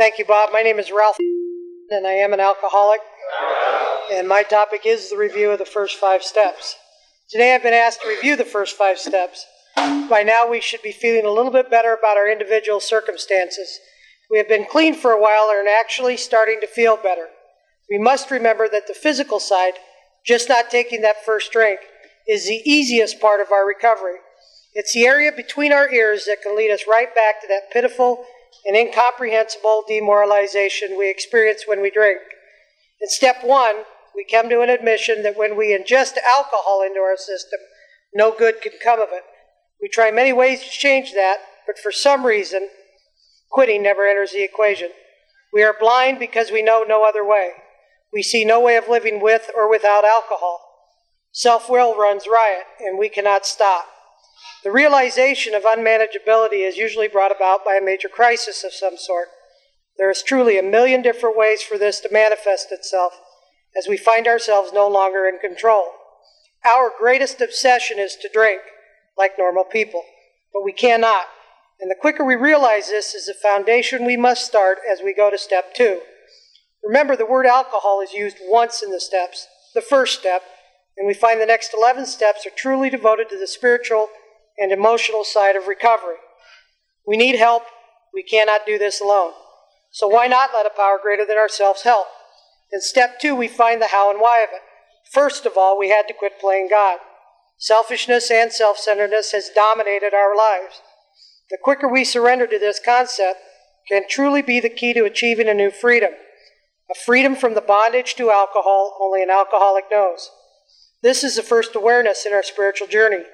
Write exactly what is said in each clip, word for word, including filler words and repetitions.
Thank you, Bob. My name is Ralph, and I am an alcoholic, and my topic is the review of the first five steps. Today I've been asked to review the first five steps. By now we should be feeling a little bit better about our individual circumstances. We have been clean for a while and are actually starting to feel better. We must remember that the physical side, just not taking that first drink, is the easiest part of our recovery. It's the area between our ears that can lead us right back to that pitiful and incomprehensible demoralization we experience when we drink. In step one, we come to an admission that when we ingest alcohol into our system, no good can come of it. We try many ways to change that, but for some reason, quitting never enters the equation. We are blind because we know no other way. We see no way of living with or without alcohol. Self-will runs riot, and we cannot stop. The realization of unmanageability is usually brought about by a major crisis of some sort. There is truly a million different ways for this to manifest itself as we find ourselves no longer in control. Our greatest obsession is to drink, like normal people, but we cannot. And the quicker we realize this is the foundation we must start as we go to step two. Remember, the word alcohol is used once in the steps, the first step, and we find the next eleven steps are truly devoted to the spiritual and emotional side of recovery. We need help. We cannot do this alone. So why not let a power greater than ourselves help? In step two, we find the how and why of it. First of all, we had to quit playing God. Selfishness and self-centeredness has dominated our lives. The quicker we surrender to this concept can truly be the key to achieving a new freedom, a freedom from the bondage to alcohol only an alcoholic knows. This is the first awareness in our spiritual journey.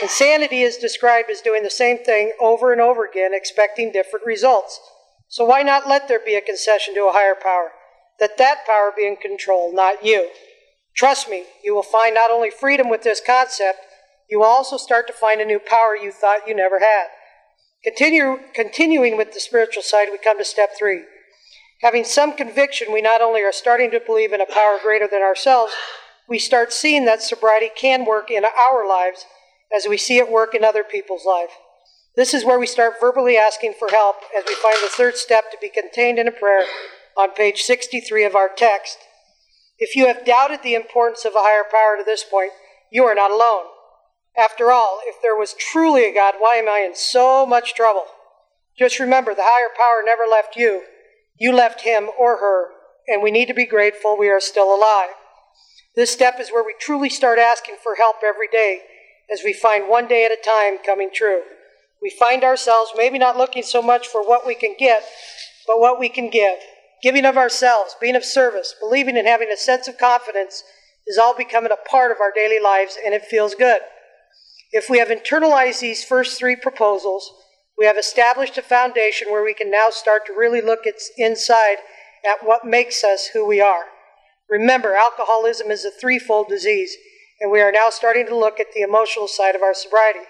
Insanity is described as doing the same thing over and over again, expecting different results. So why not let there be a concession to a higher power? That that power be in control, not you. Trust me, you will find not only freedom with this concept, you will also start to find a new power you thought you never had. Continue, continuing with the spiritual side, we come to step three. Having some conviction, we not only are starting to believe in a power greater than ourselves, we start seeing that sobriety can work in our lives as we see it work in other people's life. This is where we start verbally asking for help, as we find the third step to be contained in a prayer on page sixty-three of our text. If you have doubted the importance of a higher power to this point, you are not alone. After all, if there was truly a God, why am I in so much trouble? Just remember, the higher power never left you. You left him or her, and we need to be grateful we are still alive. This step is where we truly start asking for help every day, as we find one day at a time coming true. We find ourselves maybe not looking so much for what we can get, but what we can give. Giving of ourselves, being of service, believing and having a sense of confidence is all becoming a part of our daily lives, and it feels good. If we have internalized these first three proposals, we have established a foundation where we can now start to really look inside at what makes us who we are. Remember, alcoholism is a threefold disease, and we are now starting to look at the emotional side of our sobriety.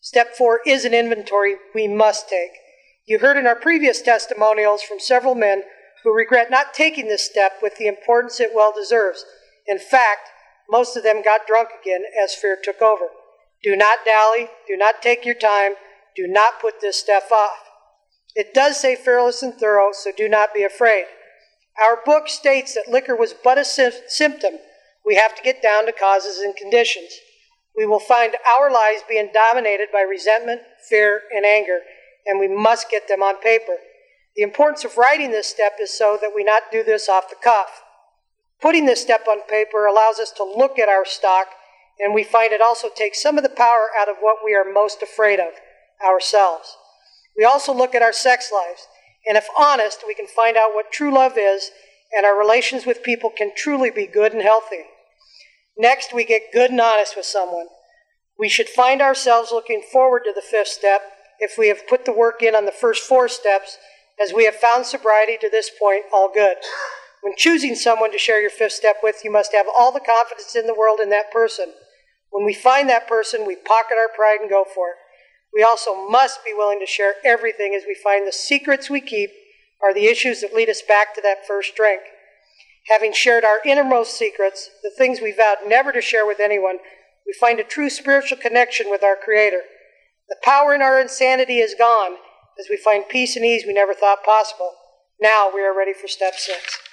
Step four is an inventory we must take. You heard in our previous testimonials from several men who regret not taking this step with the importance it well deserves. In fact, most of them got drunk again as fear took over. Do not dally. Do not take your time. Do not put this step off. It does say fearless and thorough, so do not be afraid. Our book states that liquor was but a symptom. We have to get down to causes and conditions. We will find our lives being dominated by resentment, fear, and anger, and we must get them on paper. The importance of writing this step is so that we not do this off the cuff. Putting this step on paper allows us to look at our stock, and we find it also takes some of the power out of what we are most afraid of, ourselves. We also look at our sex lives, and if honest, we can find out what true love is, and our relations with people can truly be good and healthy. Next, we get good and honest with someone. We should find ourselves looking forward to the fifth step if we have put the work in on the first four steps, as we have found sobriety to this point all good. When choosing someone to share your fifth step with, you must have all the confidence in the world in that person. When we find that person, we pocket our pride and go for it. We also must be willing to share everything, as we find the secrets we keep are the issues that lead us back to that first drink. Having shared our innermost secrets, the things we vowed never to share with anyone, we find a true spiritual connection with our Creator. The power in our insanity is gone, as we find peace and ease we never thought possible. Now we are ready for step six.